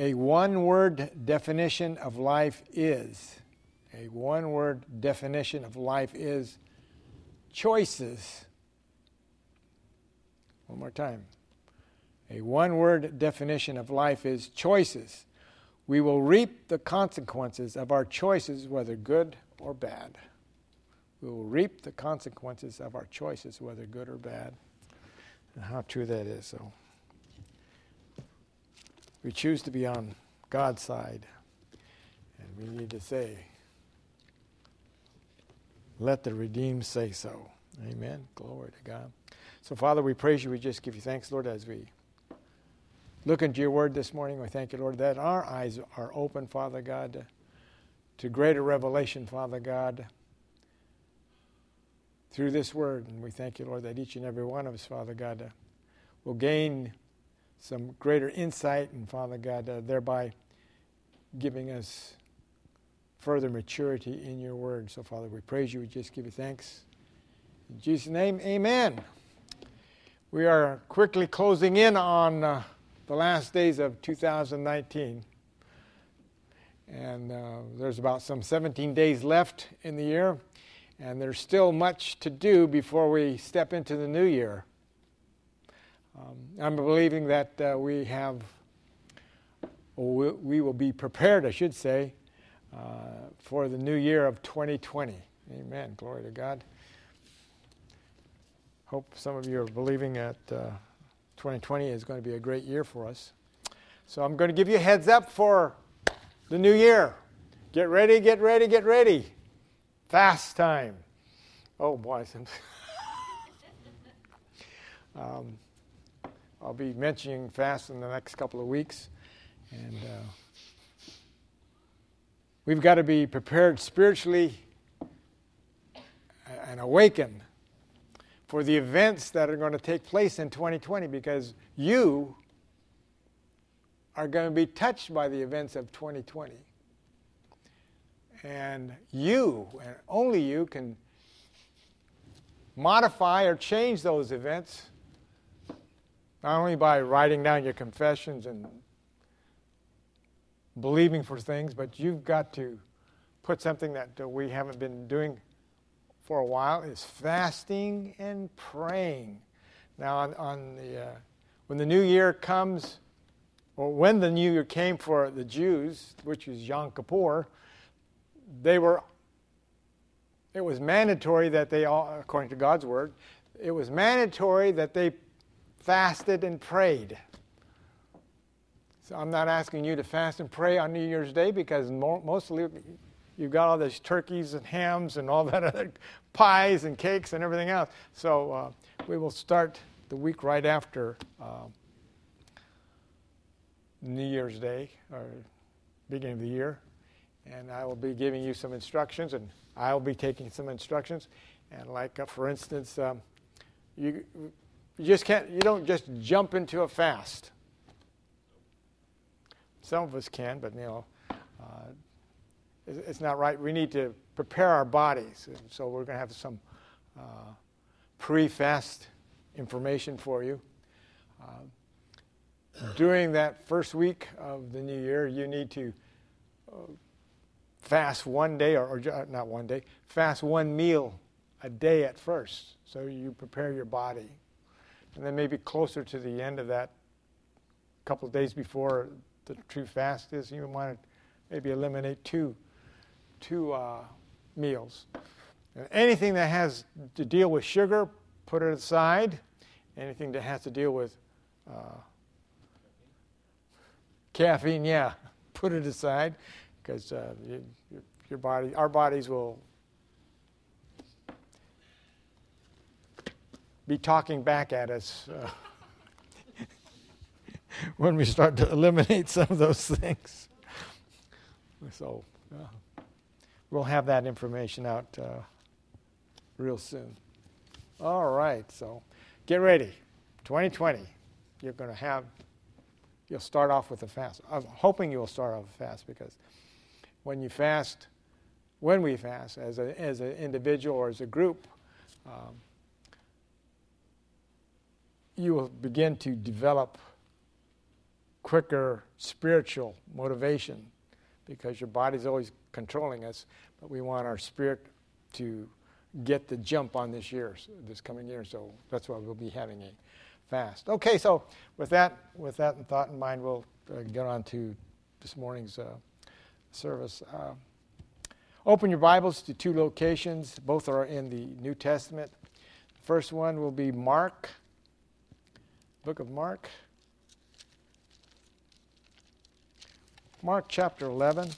A one-word definition of life is, choices. One more time. A one-word definition of life is choices. We will reap the consequences of our choices, whether good or bad. We will reap the consequences of our choices, whether good or bad. And how true that is. So we choose to be on God's side. And we need to say, let the redeemed say so. Amen. Glory to God. So, Father, we praise you. We just give you thanks, Lord, as we look into your word this morning. We thank you, Lord, that our eyes are open, Father God, to greater revelation, Father God, through this word. And we thank you, Lord, that each and every one of us, Father God, will gain some greater insight and, Father God, thereby giving us further maturity in your word. So, Father, we praise you. We just give you thanks. In Jesus' name, amen. We are quickly closing in on the last days of 2019. And there's about some 17 days left in the year. And there's still much to do before we step into the new year. I'm believing that we will be prepared, I should say, for the new year of 2020. Amen. Glory to God. Hope some of you are believing that 2020 is going to be a great year for us. So I'm going to give you a heads up for the new year. Get ready, get ready, get ready. Fast time. Oh, boy. I'll be mentioning fast in the next couple of weeks. And we've got to be prepared spiritually and awakened for the events that are going to take place in 2020, because you are going to be touched by the events of 2020. And you, and only you, can modify or change those events, not only by writing down your confessions and believing for things, but you've got to put something that we haven't been doing for a while, is fasting and praying. Now, when the new year comes, or when the new year came for the Jews, which is Yom Kippur, it was mandatory that they all, according to God's word, it was mandatory that they fasted and prayed. So I'm not asking you to fast and pray on New Year's Day, because mostly you've got all those turkeys and hams and all that other pies and cakes and everything else. So we will start the week right after New Year's Day, or beginning of the year. And I will be giving you some instructions, and I will be taking some instructions. And like, for instance, you just can't, you don't just jump into a fast. Some of us can, but, you know, it's not right. We need to prepare our bodies. And so we're going to have some pre-fast information for you. During that first week of the new year, you need to fast one day, or not one day, fast one meal a day at first, so you prepare your body. And then maybe closer to the end of that, couple of days before the true fast is, you want to maybe eliminate two meals. And anything that has to deal with sugar, put it aside. Anything that has to deal with caffeine, yeah, put it aside. Because your body, our bodies will be talking back at us when we start to eliminate some of those things. So we'll have that information out real soon. All right, so get ready. 2020, you'll start off with a fast. I'm hoping you'll start off with a fast, because when we fast as an individual or as a group, you will begin to develop quicker spiritual motivation, because your body's always controlling us, but we want our spirit to get the jump on this year, this coming year. So that's why we'll be having a fast. Okay, so with that thought in mind, we'll get on to this morning's service. Open your Bibles to two locations. Both are in the New Testament. The first one will be Mark, book of Mark. Mark chapter 11.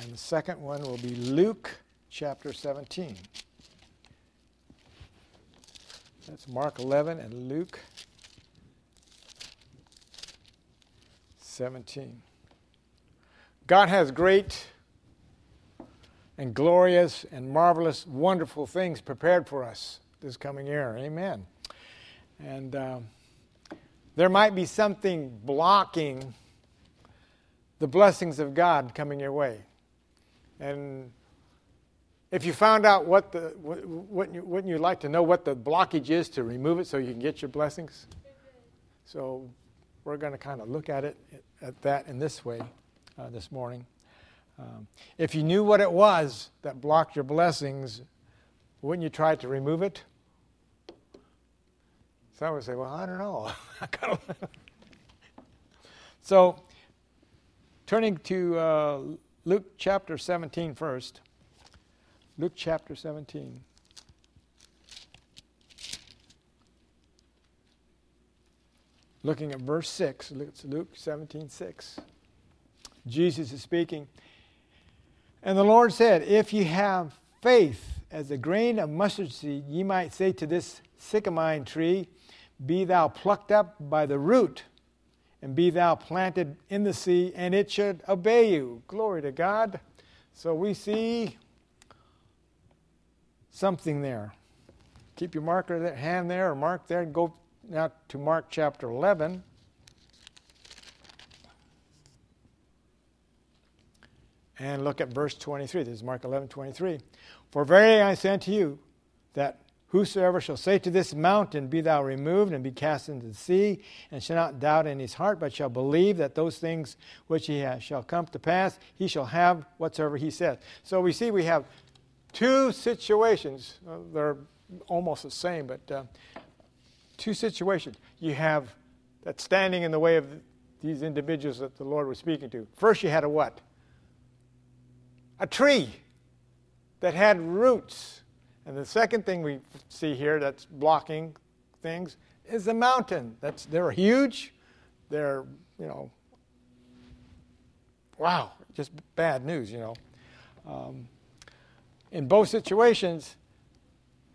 And the second one will be Luke chapter 17. That's Mark 11 and Luke 17. God has great and glorious and marvelous, wonderful things prepared for us this coming year. Amen. And there might be something blocking the blessings of God coming your way. And if you found out wouldn't you like to know what the blockage is to remove it so you can get your blessings? So we're going to kind of look at it at that in this way this morning. If you knew what it was that blocked your blessings, wouldn't you try to remove it? Some would say, well, I don't know. So turning to Luke chapter 17 first. Luke chapter 17. Looking at verse 6. Luke 17:6. Jesus is speaking. And the Lord said, if ye have faith as a grain of mustard seed, ye might say to this sycamine tree, be thou plucked up by the root, and be thou planted in the sea, and it should obey you. Glory to God. So we see something there. Keep your marker there, hand there, or mark there, and go now to Mark chapter 11. And look at verse 23. This is Mark 11:23. For verily I say unto you, that whosoever shall say to this mountain, be thou removed and be cast into the sea, and shall not doubt in his heart, but shall believe that those things which he has shall come to pass, he shall have whatsoever he saith. So we see we have two situations. They're almost the same, but two situations. You have that standing in the way of these individuals that the Lord was speaking to. First you had a what? A tree that had roots. And the second thing we see here that's blocking things is the mountain. They're huge. They're, wow, just bad news, In both situations,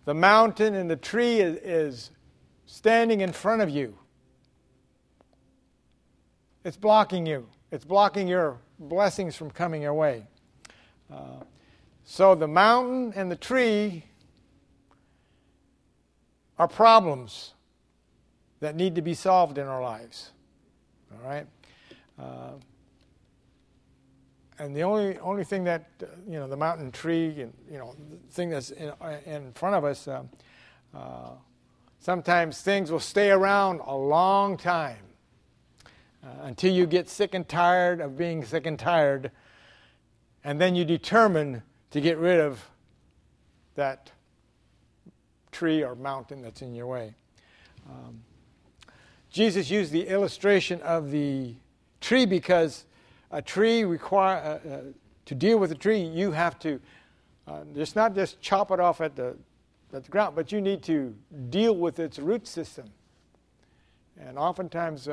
the mountain and the tree is standing in front of you. It's blocking you. It's blocking your blessings from coming your way. So the mountain and the tree are problems that need to be solved in our lives, all right? And the only thing that, the mountain tree and, the thing that's in front of us, sometimes things will stay around a long time until you get sick and tired of being sick and tired, and then you determine to get rid of that tree or mountain that's in your way. Jesus used the illustration of the tree because a tree to deal with a tree, you have to just not just chop it off at the ground, but you need to deal with its root system. And oftentimes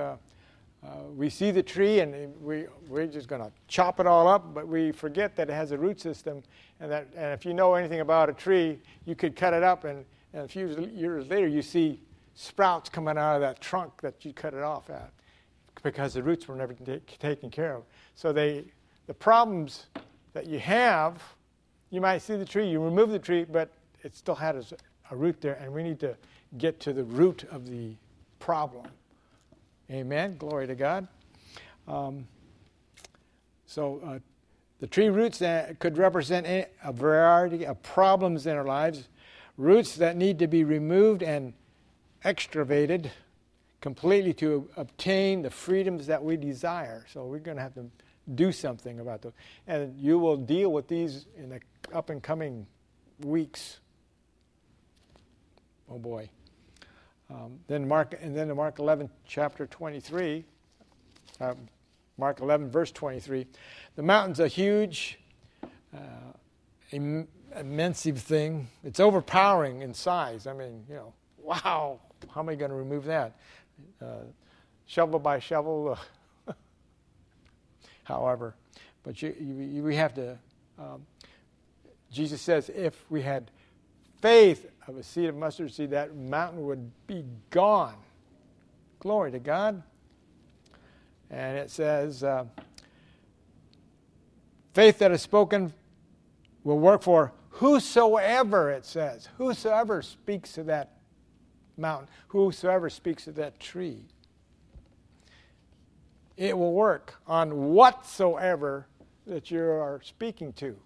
we see the tree and we're just going to chop it all up, but we forget that it has a root system, and if you know anything about a tree, you could cut it up and a few years later, you see sprouts coming out of that trunk that you cut it off at because the roots were never taken care of. So the problems that you have, you might see the tree, you remove the tree, but it still had a root there, and we need to get to the root of the problem. Amen. Glory to God. So the tree roots could represent a variety of problems in our lives. Roots that need to be removed and extravated completely to obtain the freedoms that we desire. So we're going to have to do something about those. And you will deal with these in the up-and-coming weeks. Oh, boy. Then Mark 11, chapter 23, Mark 11, verse 23. The mountain's a huge, immensive thing. It's overpowering in size. I mean, you know, wow, how am I going to remove that? Shovel by shovel, however. But we have to, Jesus says, if we had faith of a seed of mustard seed, that mountain would be gone. Glory to God. And it says, faith that is spoken will work for whosoever, it says. Whosoever speaks to that mountain, whosoever speaks to that tree. It will work on whatsoever that you are speaking to.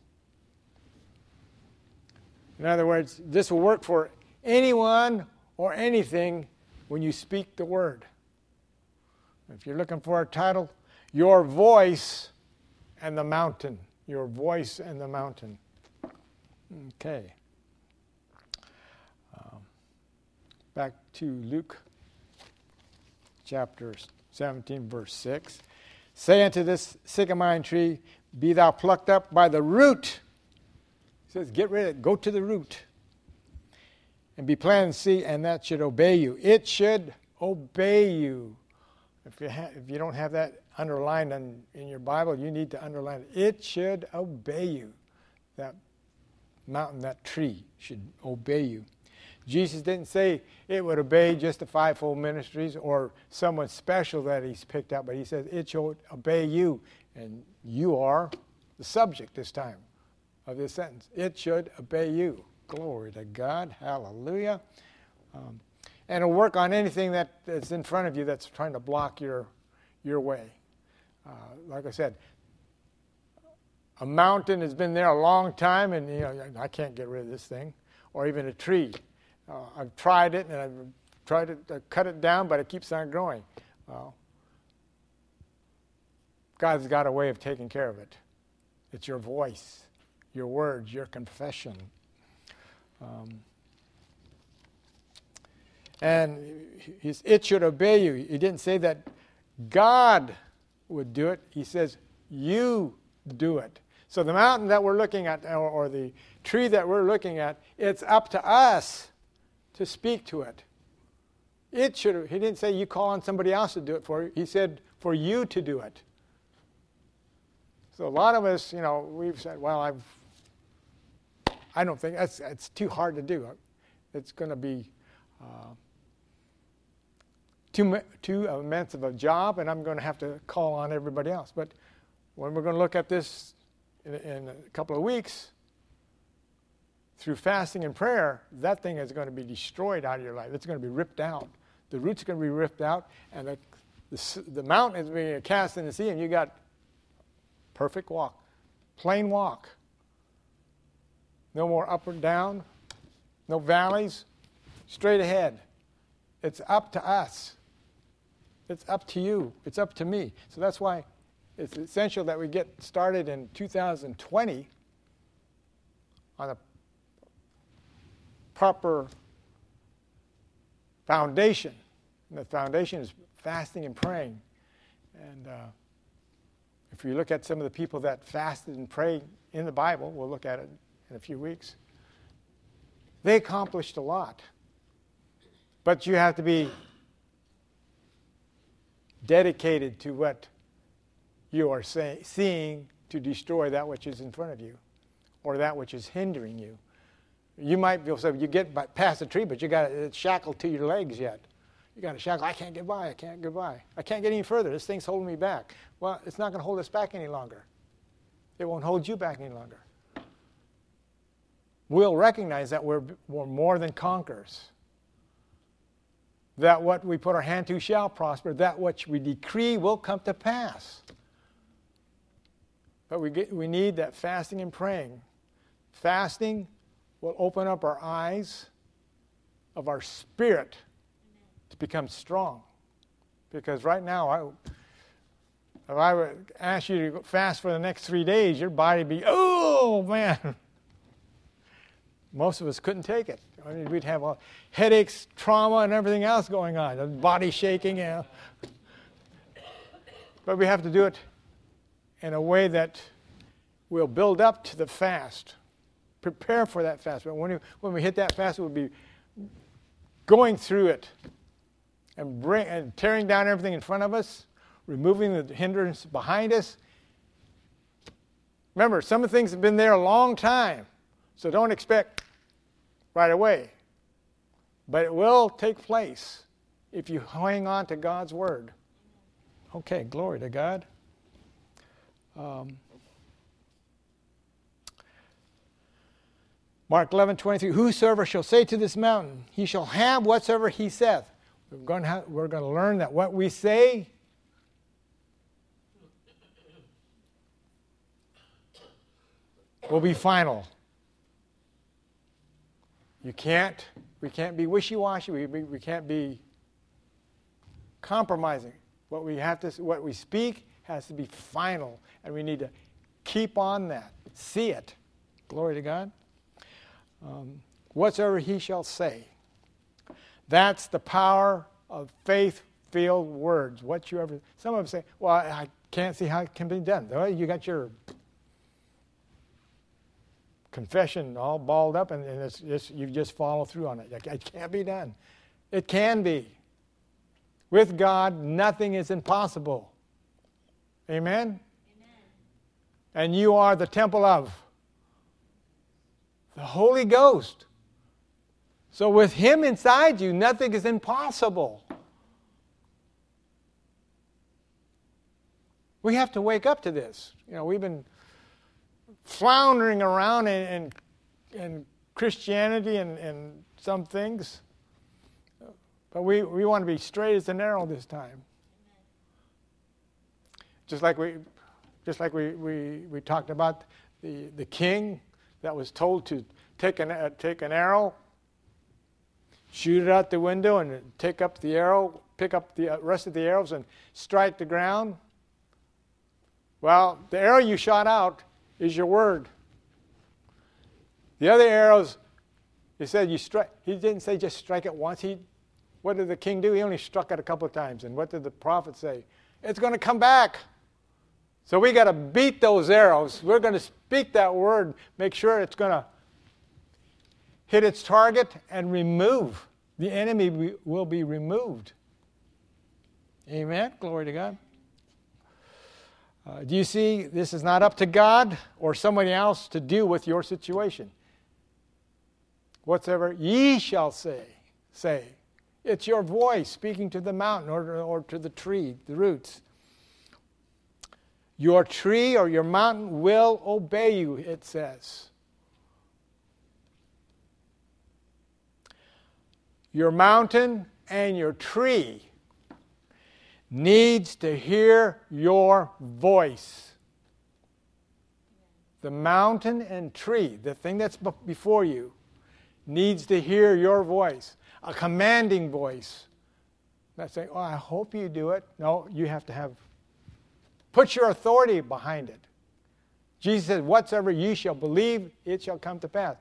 In other words, this will work for anyone or anything when you speak the word. If you're looking for a title, Your Voice and the Mountain. Your Voice and the Mountain. Okay. Back to Luke chapter 17, verse 6. Say unto this sycamine tree, be thou plucked up by the root. He says, get rid of it. Go to the root. And be planted in the sea, and that should obey you. It should obey you. If you don't have that underlined in your Bible, you need to underline it. It should obey you. That mountain, that tree should obey you. Jesus didn't say it would obey just the fivefold ministries or someone special that he's picked out, but he says it should obey you. And you are the subject this time of this sentence. It should obey you. Glory to God. Hallelujah. And it'll work on anything that's in front of you that's trying to block your way. Like I said, a mountain has been there a long time, and you know I can't get rid of this thing, or even a tree. I've tried it, and I've tried to cut it down, but it keeps on growing. Well, God's got a way of taking care of it. It's your voice, your words, your confession. And it should obey you. He didn't say that God would do it. He says, you do it. So the mountain that we're looking at, or the tree that we're looking at, it's up to us to speak to it. It should. He didn't say you call on somebody else to do it for you. He said for you to do it. So a lot of us, you know, we've said, well, I don't think it's too hard to do. It's going to be too immense of a job, and I'm going to have to call on everybody else. But when we're going to look at this in a couple of weeks, through fasting and prayer, that thing is going to be destroyed out of your life. It's going to be ripped out. The roots are going to be ripped out, and the mountain is being cast in the sea, and you got perfect walk, plain walk. No more up or down, no valleys. Straight ahead. It's up to us. It's up to you. It's up to me. So that's why it's essential that we get started in 2020 on a proper foundation. And the foundation is fasting and praying. And if you look at some of the people that fasted and prayed in the Bible, we'll look at it in a few weeks, they accomplished a lot. But you have to be dedicated to what you are seeing to destroy that which is in front of you or that which is hindering you. You might feel so you get past the tree, but you got it shackled to your legs yet. You got a shackle. I can't get by. I can't get any further. This thing's holding me back. Well, it's not going to hold us back any longer. It won't hold you back any longer. We'll recognize that we're more than conquerors. That what we put our hand to shall prosper, that which we decree will come to pass. But we need that fasting and praying. Fasting will open up our eyes of our spirit to become strong. Because right now, if I would ask you to fast for the next 3 days, your body would be, oh, man. Most of us couldn't take it. I mean, we'd have headaches, trauma, and everything else going on. The body shaking. You know. But we have to do it in a way that will build up to the fast. Prepare for that fast. But when we hit that fast, we'll be going through it and tearing down everything in front of us, removing the hindrance behind us. Remember, some of the things have been there a long time. So don't expect right away. But it will take place if you hang on to God's word. Okay, glory to God. Mark 11:23. Whosoever shall say to this mountain, he shall have whatsoever he saith. We're going to learn that what we say will be final. We can't be wishy-washy. We can't be compromising. What we speak has to be final, and we need to keep on that. See it. Glory to God. Whatsoever he shall say. That's the power of faith-filled words. Some of them say, well, I can't see how it can be done. Well, you got your confession all balled up, and you just follow through on it. It can't be done. It can be. With God, nothing is impossible. Amen? Amen. And you are the temple of the Holy Ghost. So with Him inside you, nothing is impossible. We have to wake up to this. You know, we've been floundering around in Christianity and some things. But we want to be straight as an arrow this time. Just like we talked about the king that was told to take an arrow, shoot it out the window, and take up the arrow, pick up the rest of the arrows, and strike the ground. Well, the arrow you shot out is your word. The other arrows, he said you strike. He didn't say just strike it once. What did the king do? He only struck it a couple of times. And what did the prophet say? It's going to come back. So we got to beat those arrows. We're going to speak that word. Make sure it's going to hit its target and remove. The enemy will be removed. Amen. Glory to God. Do you see, this is not up to God or somebody else to deal with your situation. Whatsoever ye shall say. It's your voice speaking to the mountain or to the tree, the roots. Your tree or your mountain will obey you, it says. Your mountain and your tree needs to hear your voice. The mountain and tree, the thing that's before you, needs to hear your voice. A commanding voice. Not saying, oh, I hope you do it. No, you have to put your authority behind it. Jesus said, whatsoever you shall believe, it shall come to pass.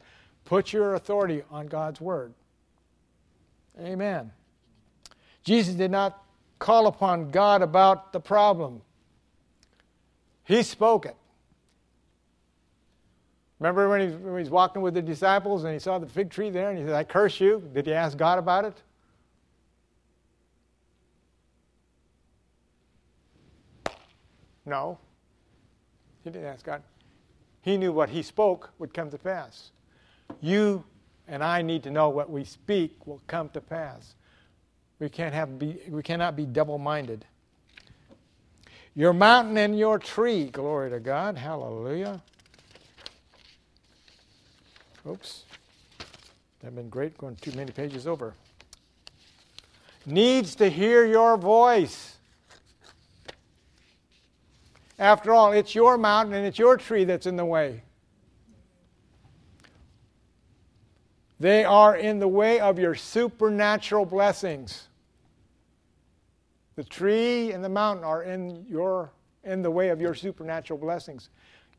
Put your authority on God's word. Amen. Jesus did not call upon God about the problem. He spoke it. Remember when he was walking with the disciples and he saw the fig tree there and he said, I curse you. Did he ask God about it? No. He didn't ask God. He knew what he spoke would come to pass. You and I need to know what we speak will come to pass. We cannot be double-minded. Your mountain and your tree, glory to God, hallelujah. Oops, that'd been great going too many pages over. Needs to hear your voice. After all, it's your mountain and it's your tree that's in the way. They are in the way of your supernatural blessings. The tree and the mountain are in the way of your supernatural blessings.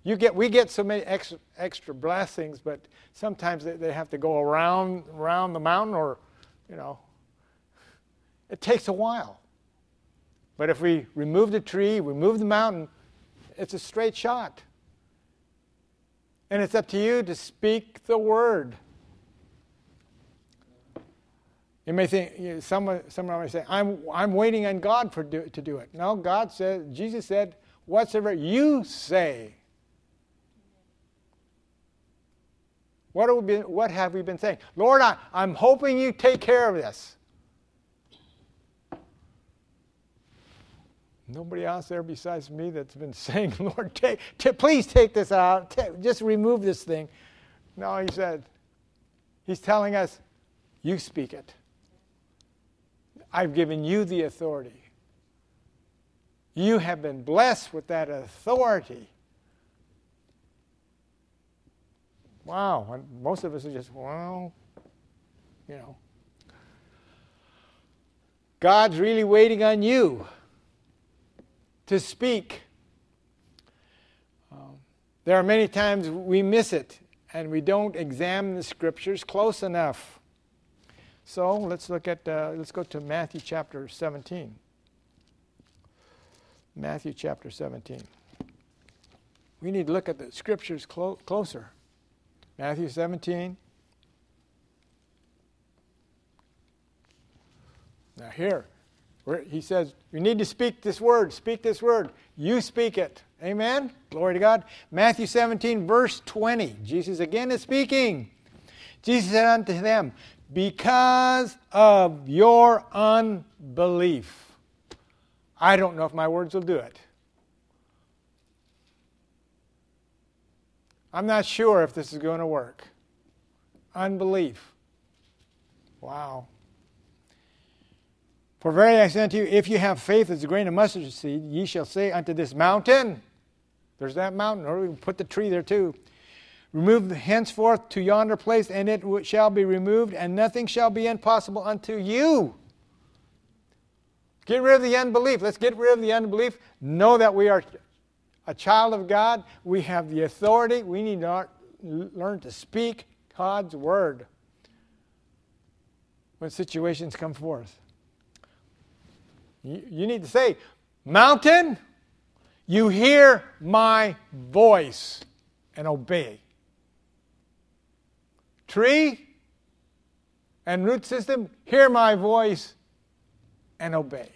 We get so many extra blessings, but sometimes they have to go around the mountain, or, you know, it takes a while. But if we remove the tree, we move the mountain, it's a straight shot. And it's up to you to speak the word. You may think, someone might say, I'm waiting on God to do it. No, Jesus said, whatsoever you say. What have we been saying? Lord, I'm hoping you take care of this. Nobody else there besides me that's been saying, Lord, please take this out. Just remove this thing. No, he said, he's telling us, you speak it. I've given you the authority. You have been blessed with that authority. Wow. And most of us are just, well, you know. God's really waiting on you to speak. There are many times we miss it, and we don't examine the scriptures close enough. So let's go to Matthew chapter 17. Matthew chapter 17. We need to look at the scriptures closer. Matthew 17. Now here, he says, you need to speak this word. Speak this word. You speak it. Amen? Glory to God. Matthew 17, verse 20. Jesus again is speaking. Jesus said unto them, because of your unbelief. I don't know if my words will do it. I'm not sure if this is going to work. Unbelief. Wow. For verily I say unto you, if you have faith as a grain of mustard seed, ye shall say unto this mountain. There's that mountain, or we can put the tree there too. Remove henceforth to yonder place, and it shall be removed, and nothing shall be impossible unto you. Get rid of the unbelief. Let's get rid of the unbelief. Know that we are a child of God. We have the authority. We need to learn to speak God's word when situations come forth. You need to say, mountain, you hear my voice and obey. Tree and root system, hear my voice and obey.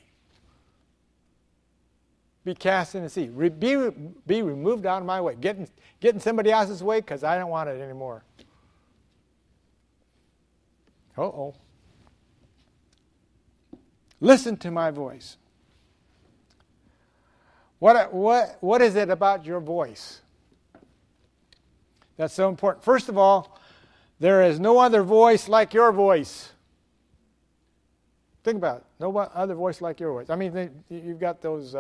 Be cast in the sea. Be removed out of my way. Get in somebody else's way because I don't want it anymore. Uh-oh. Listen to my voice. What is it about your voice that's so important? First of all, there is no other voice like your voice. Think about it. No other voice like your voice. I mean, you've got those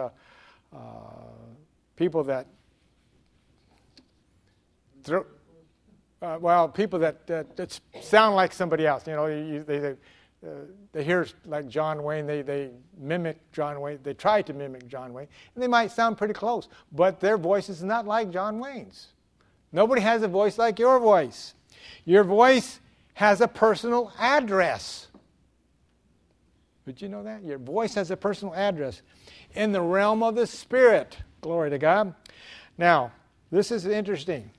people that people that sound like somebody else. You know, they hear like John Wayne. They mimic John Wayne. They try to mimic John Wayne, and they might sound pretty close, but their voice is not like John Wayne's. Nobody has a voice like your voice. Your voice has a personal address. Did you know that? Your voice has a personal address in the realm of the Spirit. Glory to God. Now, this is interesting.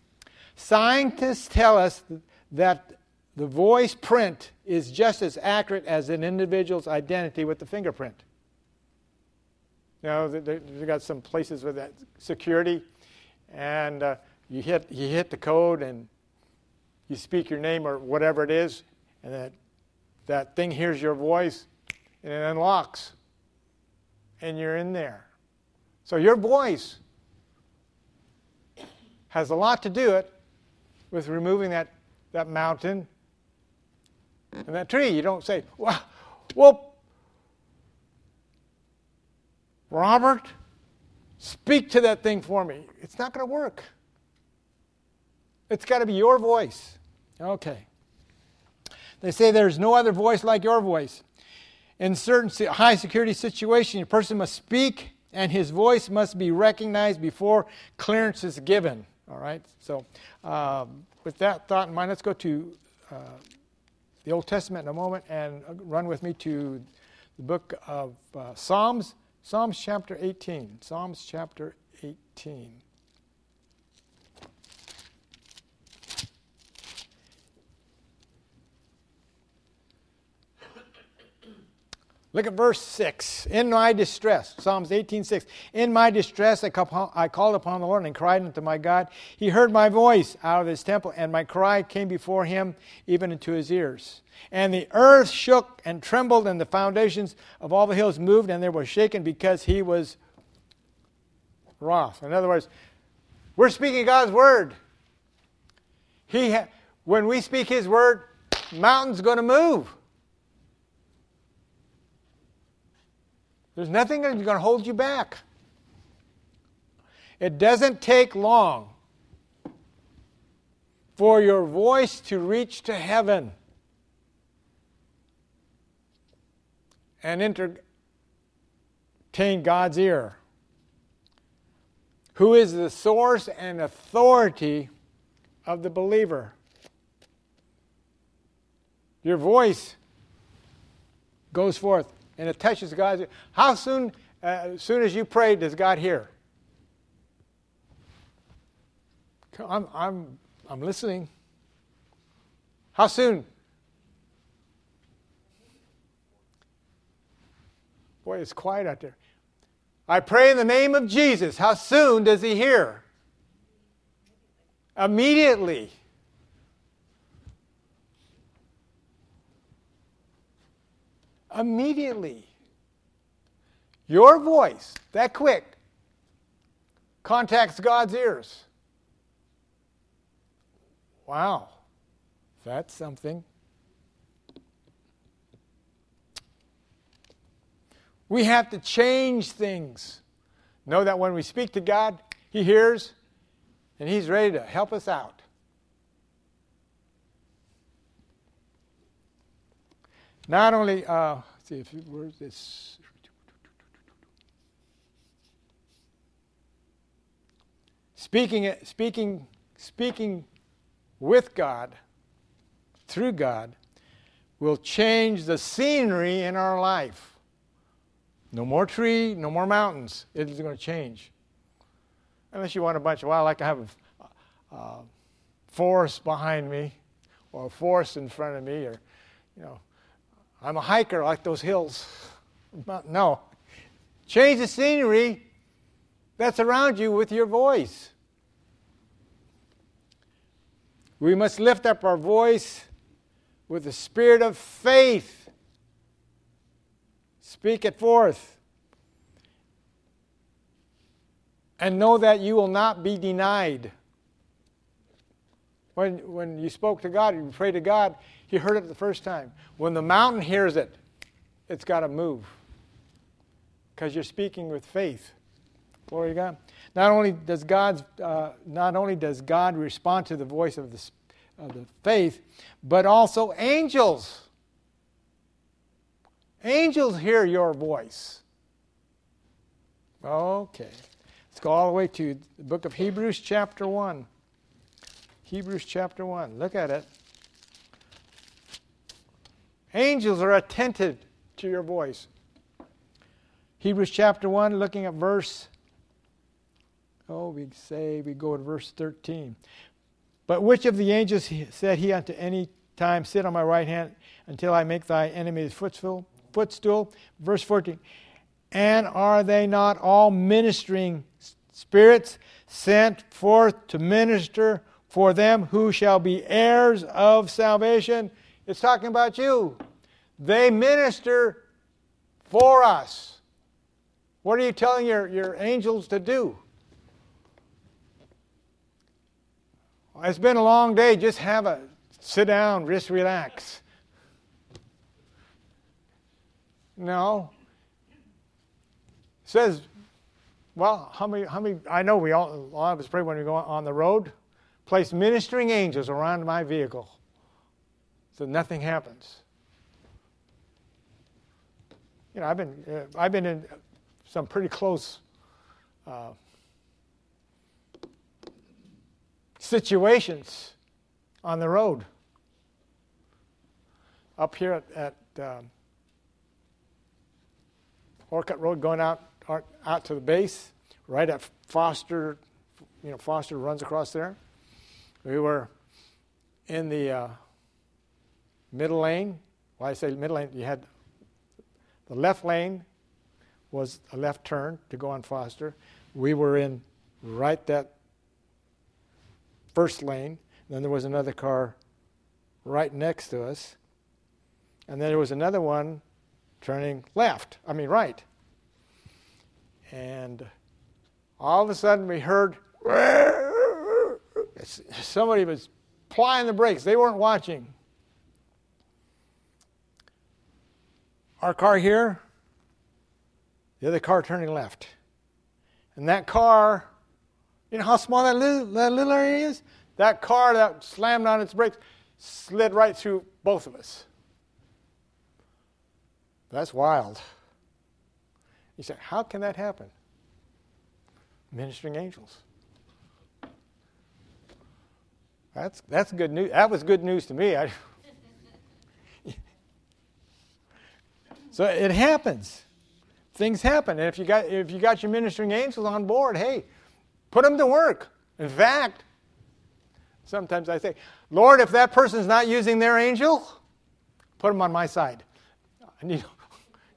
Scientists tell us that the voice print is just as accurate as an individual's identity with the fingerprint. You know, they've got some places with that security, and you hit the code, and you speak your name or whatever it is, and that thing hears your voice, and it unlocks, and you're in there. So your voice has a lot to do it with removing that mountain and that tree. You don't say, well, Robert, speak to that thing for me. It's not going to work. It's got to be your voice. Okay. They say there's no other voice like your voice. In certain high security situations, a person must speak and his voice must be recognized before clearance is given. All right, so with that thought in mind, let's go to the Old Testament in a moment and run with me to the book of Psalms, Psalms chapter 18. Psalms chapter 18. Look at verse 6. In my distress, Psalms 18:6. In my distress I called upon the Lord and cried unto my God. He heard my voice out of his temple, and my cry came before him, even into his ears. And the earth shook and trembled, and the foundations of all the hills moved, and they were shaken because he was wroth. In other words, we're speaking God's word. When we speak his word, mountain's going to move. There's nothing that's going to hold you back. It doesn't take long for your voice to reach to heaven and entertain God's ear, who is the source and authority of the believer. Your voice goes forth, and it touches God's ear. How soon, as soon as you pray, does God hear? I'm listening. How soon? Boy, it's quiet out there. I pray in the name of Jesus. How soon does he hear? Immediately. Immediately. Your voice, that quick, contacts God's ears. Wow. That's something. We have to change things. Know that when we speak to God, he hears and he's ready to help us out. Not only, let's see, where's this? Speaking with God, through God, will change the scenery in our life. No more tree, no more mountains. It is going to change. Unless you want a bunch of wild, like I have a forest behind me, or a forest in front of me, or, you know, I'm a hiker, like those hills. No. Change the scenery that's around you with your voice. We must lift up our voice with the spirit of faith. Speak it forth. And know that you will not be denied. When you spoke to God, you prayed to God, he heard it the first time. When the mountain hears it, it's got to move. Because you're speaking with faith. Glory to God. Not only does God respond to the voice of the faith, but also angels. Angels hear your voice. Okay. Let's go all the way to the book of Hebrews chapter 1. Hebrews chapter 1. Look at it. Angels are attentive to your voice. Hebrews chapter 1, looking at verse, we go to verse 13. But which of the angels said he unto any time, sit on my right hand until I make thy enemies footstool? Verse 14. And are they not all ministering spirits sent forth to minister for them who shall be heirs of salvation? It's talking about you. They minister for us. What are you telling your angels to do? It's been a long day. Just sit down, just relax. No. It says, well, how many? I know a lot of us pray when we go on the road. Place ministering angels around my vehicle. So nothing happens. you know, I've been in some pretty close situations on the road. Up here at Orcutt Road, going out to the base, right at Foster. You know, Foster runs across there. We were in the middle lane. Well, I say middle lane. You had the left lane was a left turn to go on Foster. We were in right that first lane. Then there was another car right next to us. And then there was another one turning right. And all of a sudden we heard somebody was applying the brakes. They weren't watching. Our car here, the other car turning left. And that car, you know how small that little area is? That car that slammed on its brakes slid right through both of us. That's wild. You say, how can that happen? Ministering angels. That's good news. That was good news to me. So it happens. Things happen. And if you got your ministering angels on board, hey, put them to work. In fact, sometimes I say, Lord, if that person's not using their angel, put them on my side. I need.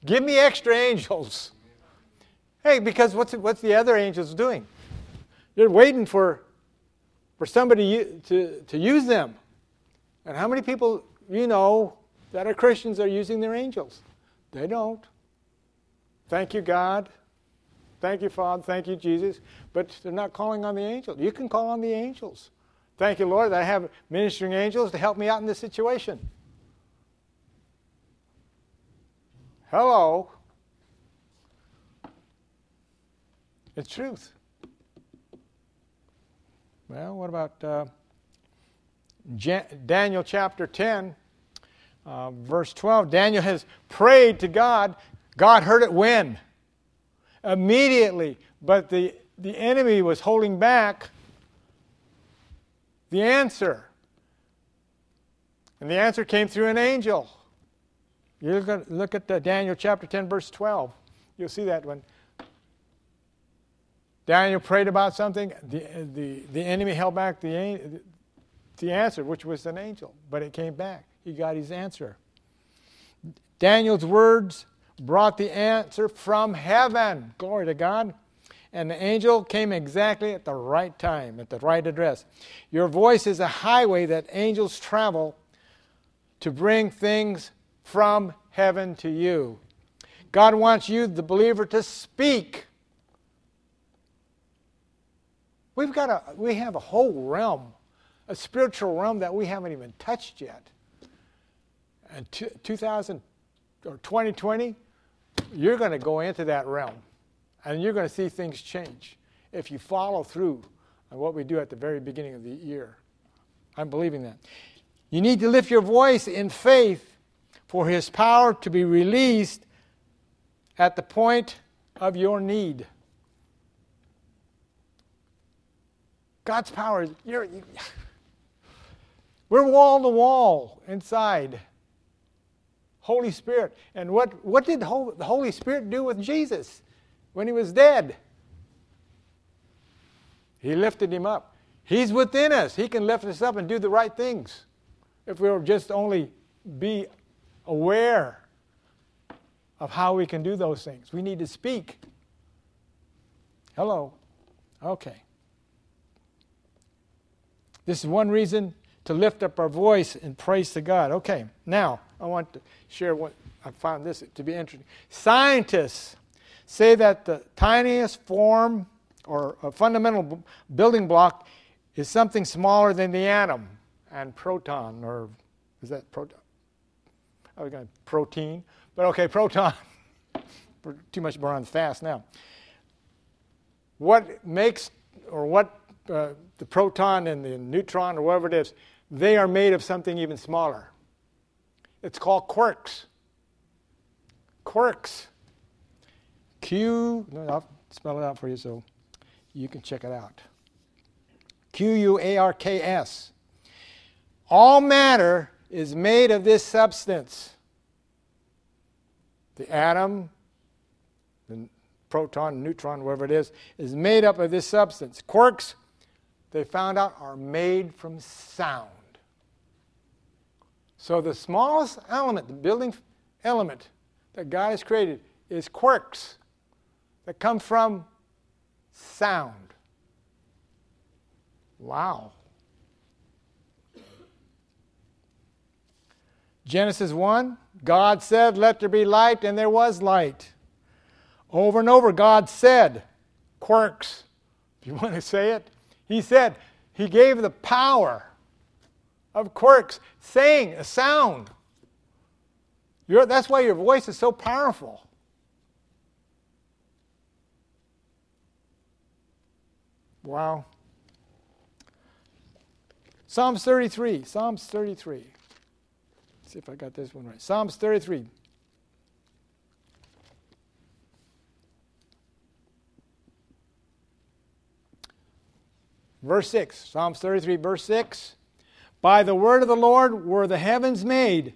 Give me extra angels. Hey, because what's the other angels doing? They're waiting for somebody to use them. And how many people you know that are Christians are using their angels? They don't. Thank you, God. Thank you, Father. Thank you, Jesus. But they're not calling on the angels. You can call on the angels. Thank you, Lord, that I have ministering angels to help me out in this situation. Hello. It's truth. Well, what about Daniel chapter 10, verse 12? Daniel has prayed to God. God heard it when? Immediately. But the enemy was holding back the answer. And the answer came through an angel. You're going to look at Daniel chapter 10, verse 12. You'll see that when Daniel prayed about something, the enemy held back the answer, which was an angel, but it came back. He got his answer. Daniel's words brought the answer from heaven. Glory to God. And the angel came exactly at the right time, at the right address. Your voice is a highway that angels travel to bring things from heaven to you. God wants you, the believer, to speak. We have a whole realm, a spiritual realm that we haven't even touched yet. And 2020, you're going to go into that realm, and you're going to see things change if you follow through on what we do at the very beginning of the year. I'm believing that. You need to lift your voice in faith for His power to be released at the point of your need. God's power is... We're wall to wall inside. Holy Spirit. And what did the Holy Spirit do with Jesus when He was dead? He lifted Him up. He's within us. He can lift us up and do the right things if we were just only be aware of how we can do those things. We need to speak. Hello. Okay. This is one reason to lift up our voice and praise to God. Okay. Now, I want to share what I found this to be interesting. Scientists say that the tiniest form or a fundamental building block is something smaller than the atom and proton, or is that proton? I was going to protein, but okay, proton. Too much bronze fast now. What makes, or what the proton and the neutron or whatever it is, they are made of something even smaller. It's called quarks. quirks. I'll spell it out for you so you can check it out. Quarks. All matter is made of this substance. The atom, the proton, neutron, whatever it is made up of this substance. Quarks, they found out, are made from sound. So the smallest element, the building element that God has created is quarks that come from sound. Wow. Genesis 1, God said, "Let there be light," and there was light. Over and over, God said, quarks, if you want to say it. He said, he gave the power of quirks, saying, a sound. That's why your voice is so powerful. Wow. Psalms 33. Let's see if I got this one right. Psalms 33. Verse 6. Psalms 33, verse 6. By the word of the Lord were the heavens made,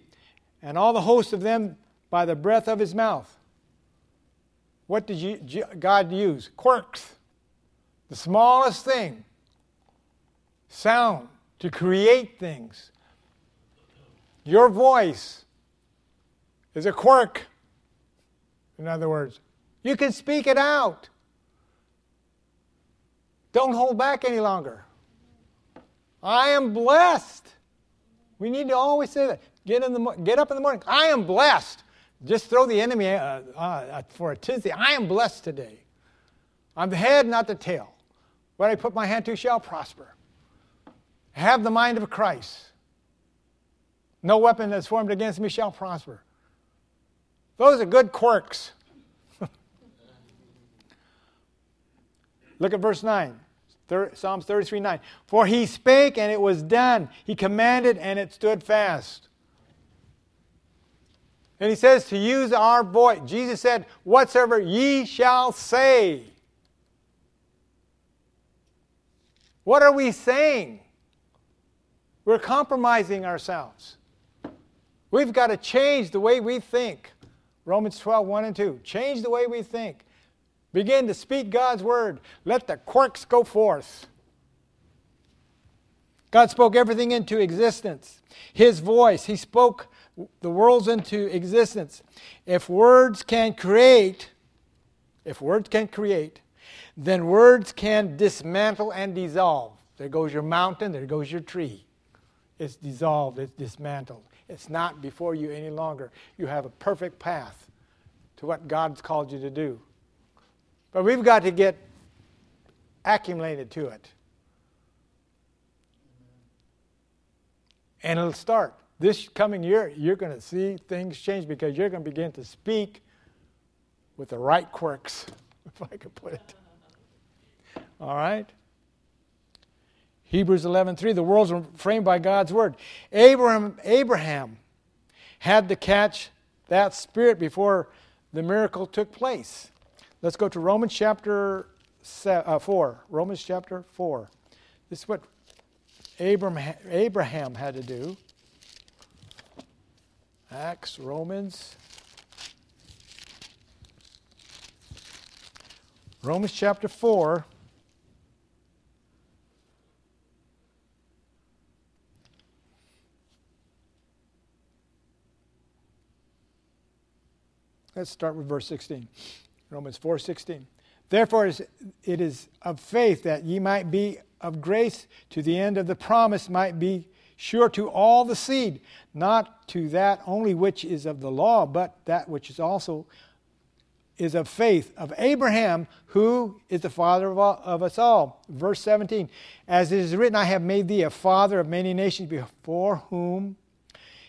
and all the host of them by the breath of his mouth. What did God use? Quirks. The smallest thing. Sound. To create things. Your voice is a quirk. In other words, you can speak it out. Don't hold back any longer. I am blessed. We need to always say that. Get up in the morning. I am blessed. Just throw the enemy for a tizzy. I am blessed today. I'm the head, not the tail. What I put my hand to shall prosper. Have the mind of Christ. No weapon that's formed against me shall prosper. Those are good quirks. Look at verse 9. Psalms 33, 9. For he spake and it was done. He commanded and it stood fast. And he says to use our voice. Jesus said, whatsoever ye shall say. What are we saying? We're compromising ourselves. We've got to change the way we think. Romans 12, 1 and 2. Change the way we think. Begin to speak God's word. Let the quirks go forth. God spoke everything into existence. His voice. He spoke the worlds into existence. If words can create, then words can dismantle and dissolve. There goes your mountain. There goes your tree. It's dissolved. It's dismantled. It's not before you any longer. You have a perfect path to what God's called you to do. But we've got to get accumulated to it. And it'll start. This coming year, you're going to see things change because you're going to begin to speak with the right quirks, if I could put it. All right? Hebrews 11:3, the worlds were framed by God's word. Abraham had to catch that spirit before the miracle took place. Let's go to Romans chapter 4. Romans chapter 4. This is what Abraham had to do. Acts, Romans. Romans chapter 4. Let's start with verse 16. Romans 4:16. Therefore it is of faith that ye might be of grace to the end of the promise might be sure to all the seed, not to that only which is of the law, but that which is also is of faith of Abraham, who is the father of us all. Verse 17. As it is written, I have made thee a father of many nations, before whom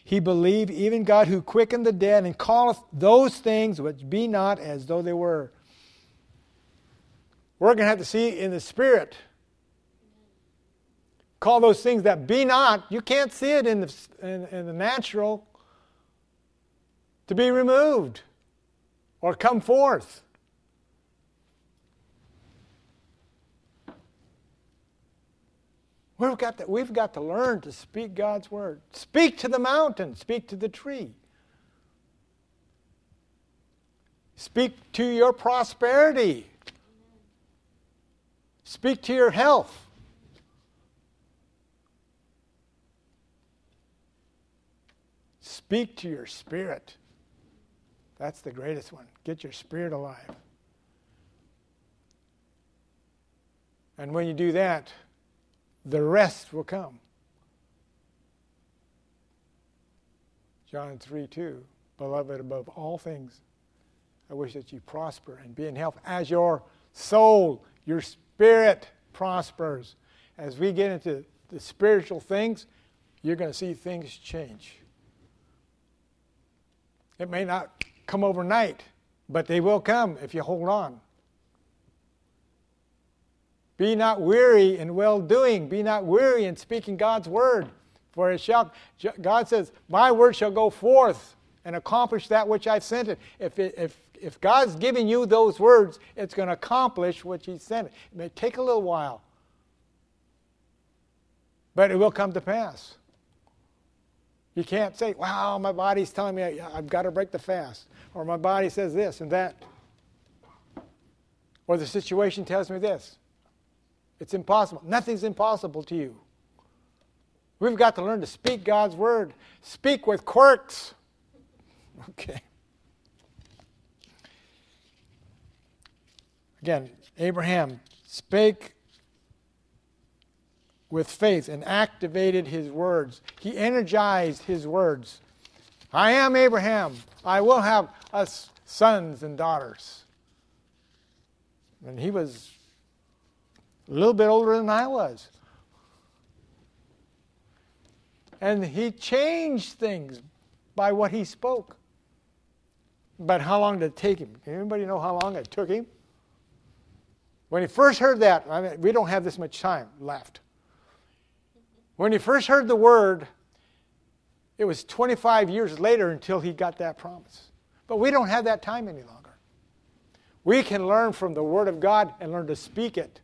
he believed, even God who quickened the dead and calleth those things which be not as though they were. We're going to have to see in the Spirit. Call those things that be not. You can't see it in the natural. To be removed. or come forth. We've got to learn to speak God's word. Speak to the mountain. Speak to the tree. Speak to your prosperity. Speak to your health. Speak to your spirit. That's the greatest one. Get your spirit alive. And when you do that, the rest will come. John 3:2, beloved, above all things, I wish that you prosper and be in health as your soul, your spirit prospers. As we get into the spiritual things, you're going to see things change. It may not come overnight, but they will come if you hold on. Be not weary in well-doing. Be not weary in speaking God's word. For God says, my word shall go forth and accomplish that which I've sent it. If God's giving you those words, it's going to accomplish what He sent it. It may take a little while, but it will come to pass. You can't say, wow, my body's telling me I've got to break the fast. Or my body says this and that. Or the situation tells me this. It's impossible. Nothing's impossible to you. We've got to learn to speak God's word. Speak with quirks. Okay. Again, Abraham spake with faith and activated his words. He energized his words. I am Abraham. I will have us sons and daughters. And he was a little bit older than I was. And he changed things by what he spoke. But how long did it take him? Can anybody know how long it took him? When he first heard that, I mean, we don't have this much time left. When he first heard the word, it was 25 years later until he got that promise. But we don't have that time any longer. We can learn from the word of God and learn to speak it.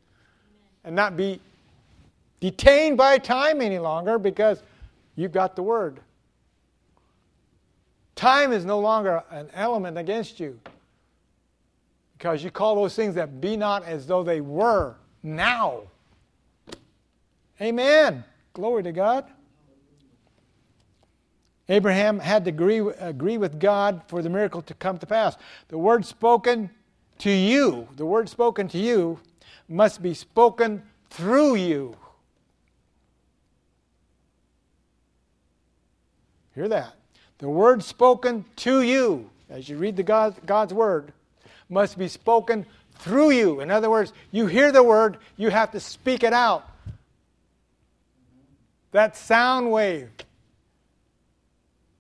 And not be detained by time any longer because you've got the word. Time is no longer an element against you. Because you call those things that be not as though they were now. Amen. Glory to God. Abraham had to agree with God for the miracle to come to pass. The word spoken to you, must be spoken through you. Hear that. The word spoken to you, as you read God's word, must be spoken through you. In other words, you hear the word, you have to speak it out. That sound wave,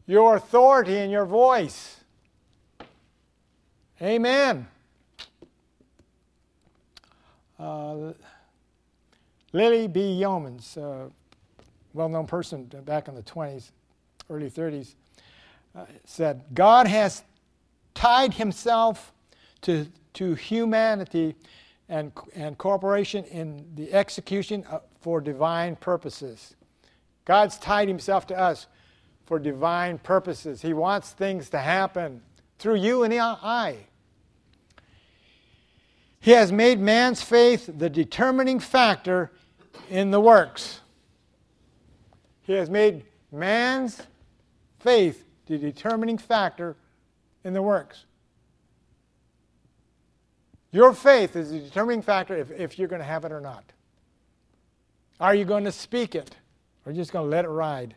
your authority in your voice. Amen. Lily B. Yeomans, well-known person back in the 20s, early 30s, said, God has tied himself to humanity and cooperation in the execution for divine purposes. God's tied himself to us for divine purposes. He wants things to happen through you and I. He has made man's faith the determining factor in the works. He has made man's faith the determining factor in the works. Your faith is the determining factor if you're going to have it or not. Are you going to speak it? Or are you just going to let it ride?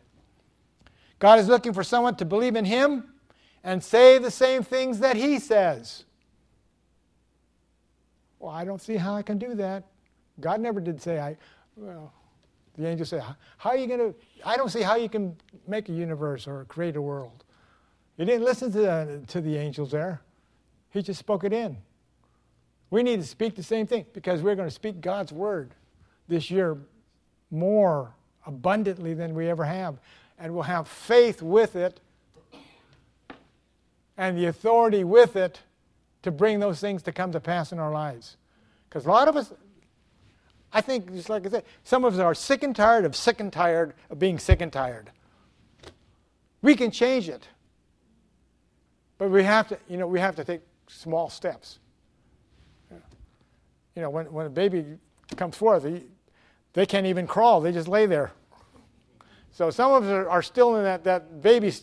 God is looking for someone to believe in Him and say the same things that He says. Well, I don't see how I can do that. God never did say, the angel said, how are you going to, I don't see how you can make a universe or create a world. He didn't listen to the angels there. He just spoke it in. We need to speak the same thing because we're going to speak God's word this year more abundantly than we ever have. And we'll have faith with it and the authority with it to bring those things to come to pass in our lives. Because a lot of us, I think, just like I said, some of us are sick and tired of being sick and tired. We can change it. But we have to, we have to take small steps. When a baby comes forth, they can't even crawl. They just lay there. So some of us are still in that baby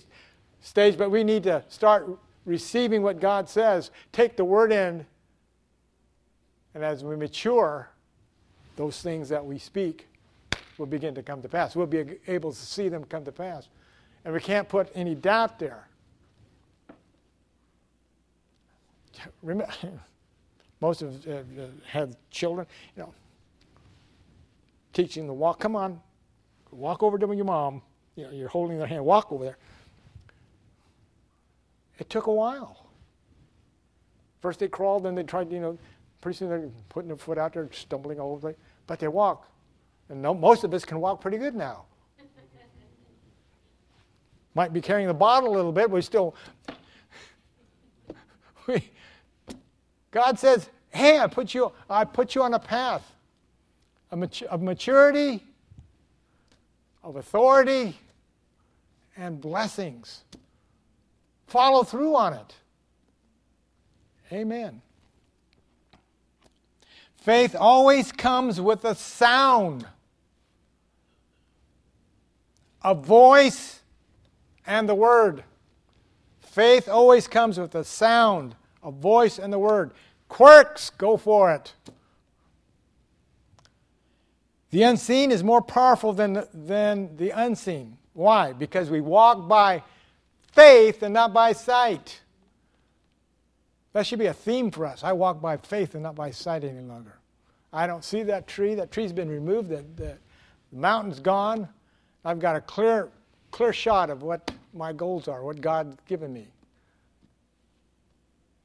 stage, but we need to start receiving what God says. Take the word in, and as we mature, those things that we speak will begin to come to pass. We'll be able to see them come to pass. And we can't put any doubt there. Remember, most of us have children, teaching them to walk. Come on, walk over to your mom. You're holding their hand. Walk over there. It took a while. First they crawled, then they tried, pretty soon they're putting their foot out there, stumbling all over the place. But they walk. And most of us can walk pretty good now. Might be carrying the bottle a little bit, but God says, hey, I put you on a path of maturity, of authority, and blessings. Follow through on it. Amen. Faith always comes with a sound, a voice, and the word. Faith always comes with a sound, a voice, and the word. Quirks, go for it. The unseen is more powerful than the unseen. Why? Because we walk by faith and not by sight. That should be a theme for us. I walk by faith and not by sight any longer. I don't see that tree. That tree's been removed. The mountain's gone. I've got a clear shot of what my goals are, what God's given me.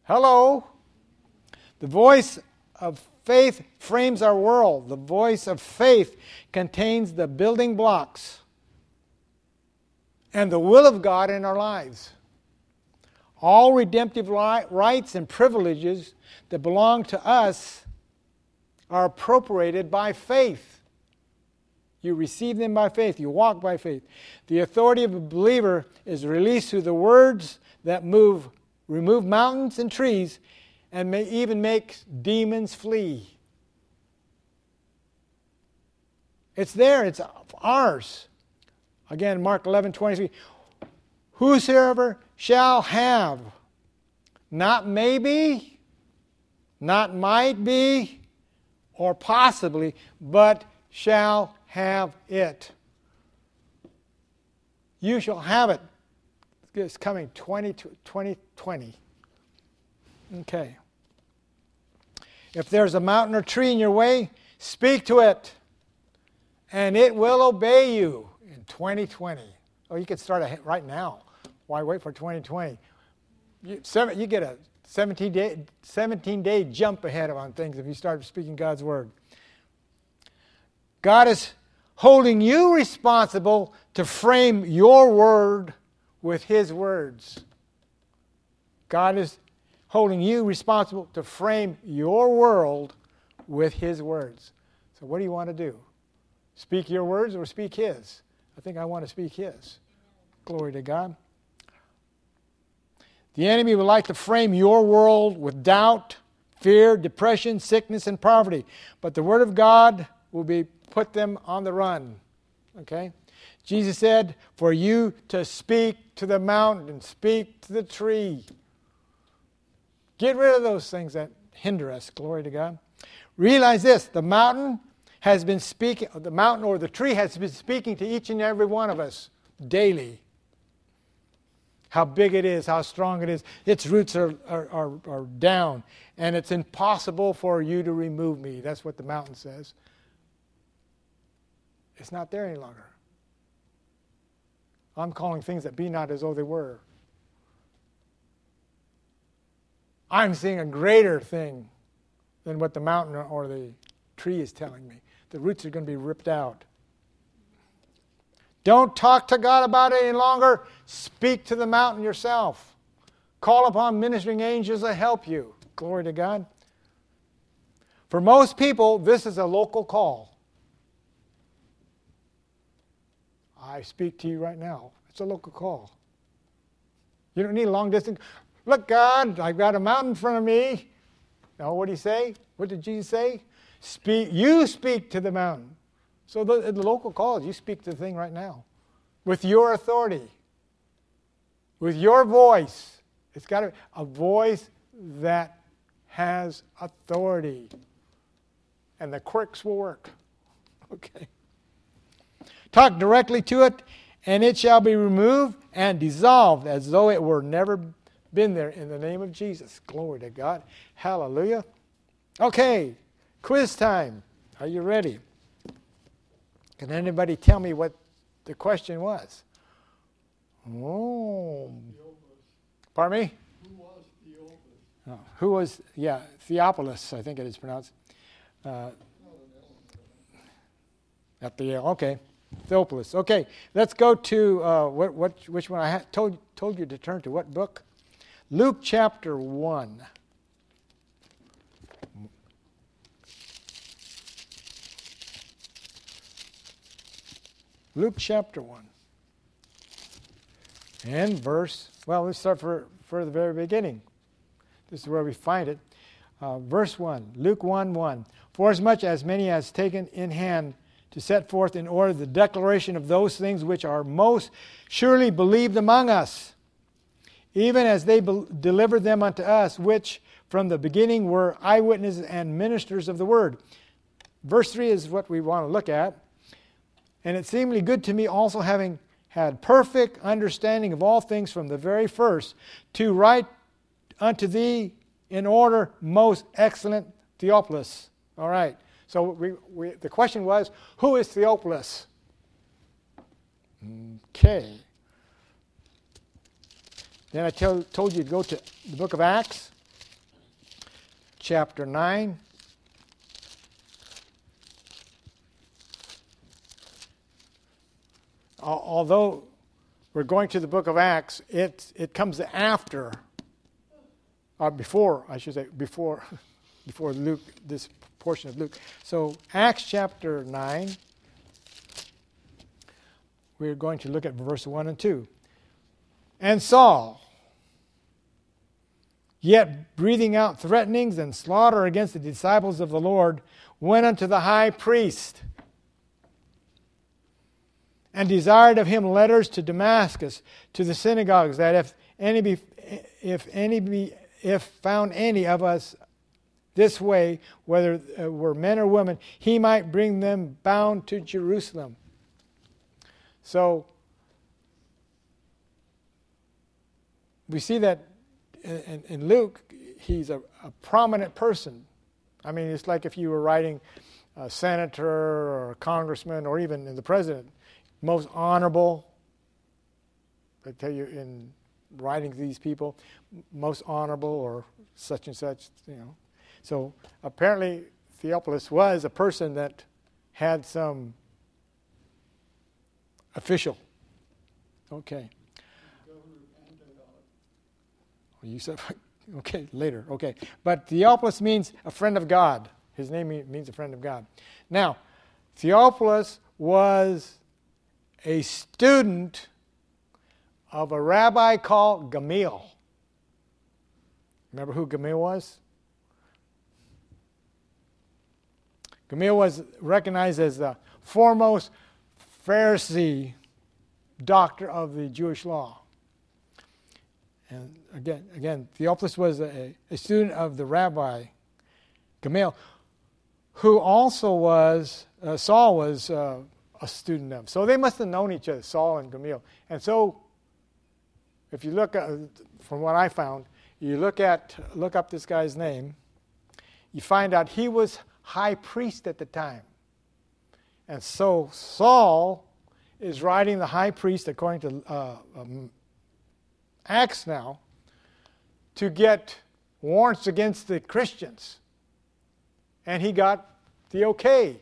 Hello. The voice of faith frames our world. The voice of faith contains the building blocks and the will of God in our lives. All redemptive rights and privileges that belong to us are appropriated by faith. You receive them by faith. You walk by faith. The authority of a believer is released through the words that remove mountains and trees, and may even make demons flee. It's there. It's ours. Again, Mark 11:23. Whosoever shall have, not maybe, not might be, or possibly, but shall have it. You shall have it. It's coming 2020. Okay. If there's a mountain or tree in your way, speak to it, and it will obey you in 2020. Oh, you could start right now. Why wait for 2020? You get a 17-day jump ahead on things if you start speaking God's word. God is holding you responsible to frame your word with His words. God is holding you responsible to frame your world with His words. So what do you want to do? Speak your words or speak His? I think I want to speak His. Glory to God. The enemy would like to frame your world with doubt, fear, depression, sickness, and poverty. But the Word of God will put them on the run. Okay? Jesus said, for you to speak to the mountain, speak to the tree. Get rid of those things that hinder us. Glory to God. Realize this, the mountain or the tree has been speaking to each and every one of us daily. How big it is, how strong it is. Its roots are down, and it's impossible for you to remove me. That's what the mountain says. It's not there any longer. I'm calling things that be not as though they were. I'm seeing a greater thing than what the mountain or the tree is telling me. The roots are going to be ripped out. Don't talk to God about it any longer. Speak to the mountain yourself. Call upon ministering angels to help you. Glory to God. For most people, this is a local call. I speak to you right now. It's a local call. You don't need a long distance. Look, God, I've got a mountain in front of me. Now, what did he say? What did Jesus say? You speak to the mountain. So the local call, you speak to the thing right now. With your authority. With your voice. It's got to be a voice that has authority. And the quirks will work. Okay. Talk directly to it, and it shall be removed and dissolved as though it were never been there in the name of Jesus. Glory to God. Hallelujah. Okay, quiz time. Are you ready? Can anybody tell me what the question was? Oh. Pardon me? Who was Theophilus? Oh, Theophilus, I think it is pronounced. Theophilus. Okay, let's go to which one I told you to turn to. What book? Luke chapter 1. Luke chapter 1. And verse, well, let's start for the very beginning. This is where we find it. Verse 1, Luke 1:1. Forasmuch as many as taken in hand to set forth in order the declaration of those things which are most surely believed among us, even as they delivered them unto us, which from the beginning were eyewitnesses and ministers of the word. Verse 3 is what we want to look at. And it seemingly good to me also, having had perfect understanding of all things from the very first, to write unto thee in order, most excellent Theophilus. All right. So the question was, who is Theophilus? Okay. Then I told you to go to the book of Acts, chapter 9. Although we're going to the book of Acts, it comes after, or before, I should say, before Luke, this portion of Luke. So Acts chapter 9, we're going to look at verse 1 and 2. And Saul, yet breathing out threatenings and slaughter against the disciples of the Lord, went unto the high priest and desired of him letters to Damascus, to the synagogues, that if found any of us this way, whether were men or women, he might bring them bound to Jerusalem. So we see that in Luke, he's a prominent person. I mean, it's like if you were writing a senator or a congressman or even the president, most honorable. I tell you in writing to these people, most honorable or such and such, you know. So apparently Theophilus was a person that had some official. Okay. You said, okay, later, okay. But Theophilus means a friend of God. His name means a friend of God. Now, Theophilus was a student of a rabbi called Gamaliel. Remember who Gamaliel was? Gamaliel was recognized as the foremost Pharisee doctor of the Jewish law. And again, Theophilus was a student of the rabbi Gamaliel, who also was, Saul was a student of. So they must have known each other, Saul and Gamaliel. And so, if you look, from what I found, you look up this guy's name, you find out he was high priest at the time. And so Saul is writing the high priest, according to Acts now, to get warrants against the Christians. And he got the okay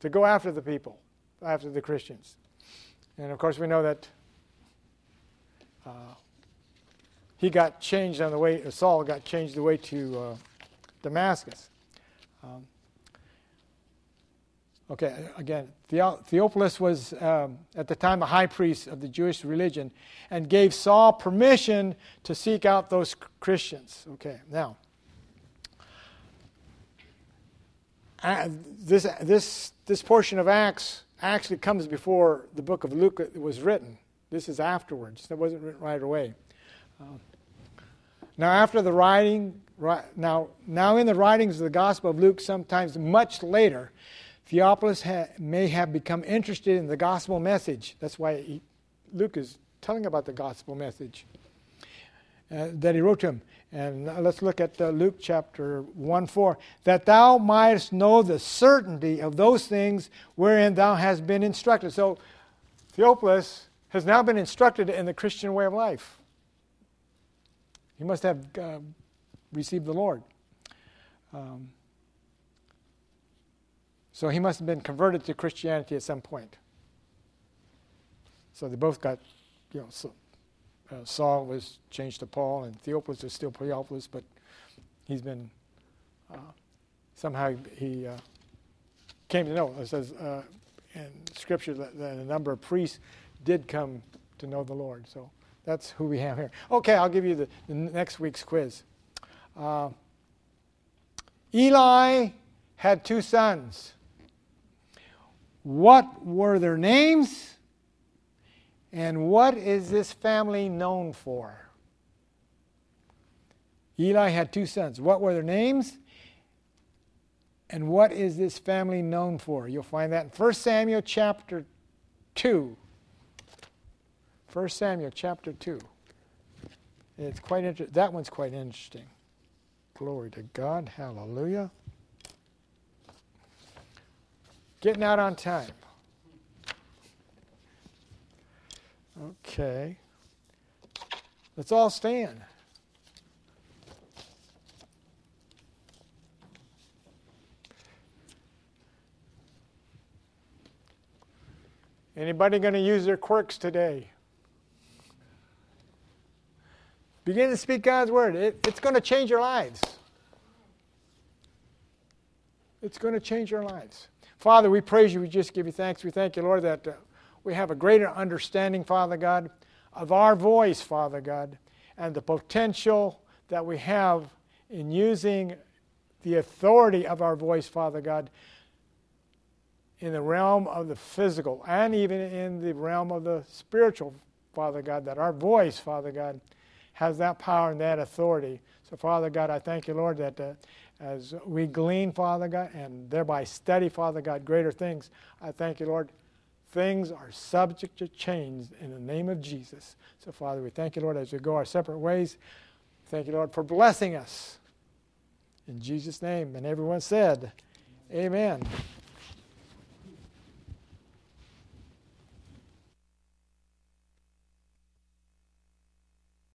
to go after the people, after the Christians. And of course we know that he got changed on the way, or Saul got changed the way to Damascus. Theophilus was at the time a high priest of the Jewish religion and gave Saul permission to seek out those Christians. Okay, now, this portion of Acts actually comes before the book of Luke was written. This is afterwards. That wasn't written right away. Now in the writings of the Gospel of Luke, sometimes much later, Theophilus may have become interested in the gospel message. That's why Luke is telling about the gospel message that he wrote to him. And let's look at Luke chapter 1:4. That thou mightest know the certainty of those things wherein thou hast been instructed. So Theophilus has now been instructed in the Christian way of life. He must have received the Lord. So he must have been converted to Christianity at some point. So they both got, Saul was changed to Paul, and Theophilus is still Theophilus, but he's been, somehow he came to know. It says in Scripture that a number of priests did come to know the Lord. So that's who we have here. Okay, I'll give you the next week's quiz. Eli had 2 sons. What were their names? And what is this family known for? Eli had 2 sons. What were their names? And what is this family known for? You'll find that in 1 Samuel chapter 2. 1 Samuel chapter 2. It's quite that one's quite interesting. Glory to God. Hallelujah. Getting out on time. Okay. Let's all stand. Anybody going to use their quirks today? Begin to speak God's word. It's going to change your lives. It's going to change your lives. Father, we praise you. We just give you thanks. We thank you, Lord, that we have a greater understanding, Father God, of our voice, Father God, and the potential that we have in using the authority of our voice, Father God, in the realm of the physical and even in the realm of the spiritual, Father God, that our voice, Father God, has that power and that authority. So, Father God, I thank you, Lord, that as we glean, Father God, and thereby study, Father God, greater things, I thank you, Lord. Things are subject to change in the name of Jesus. So, Father, we thank you, Lord, as we go our separate ways. Thank you, Lord, for blessing us. In Jesus' name. And everyone said, amen.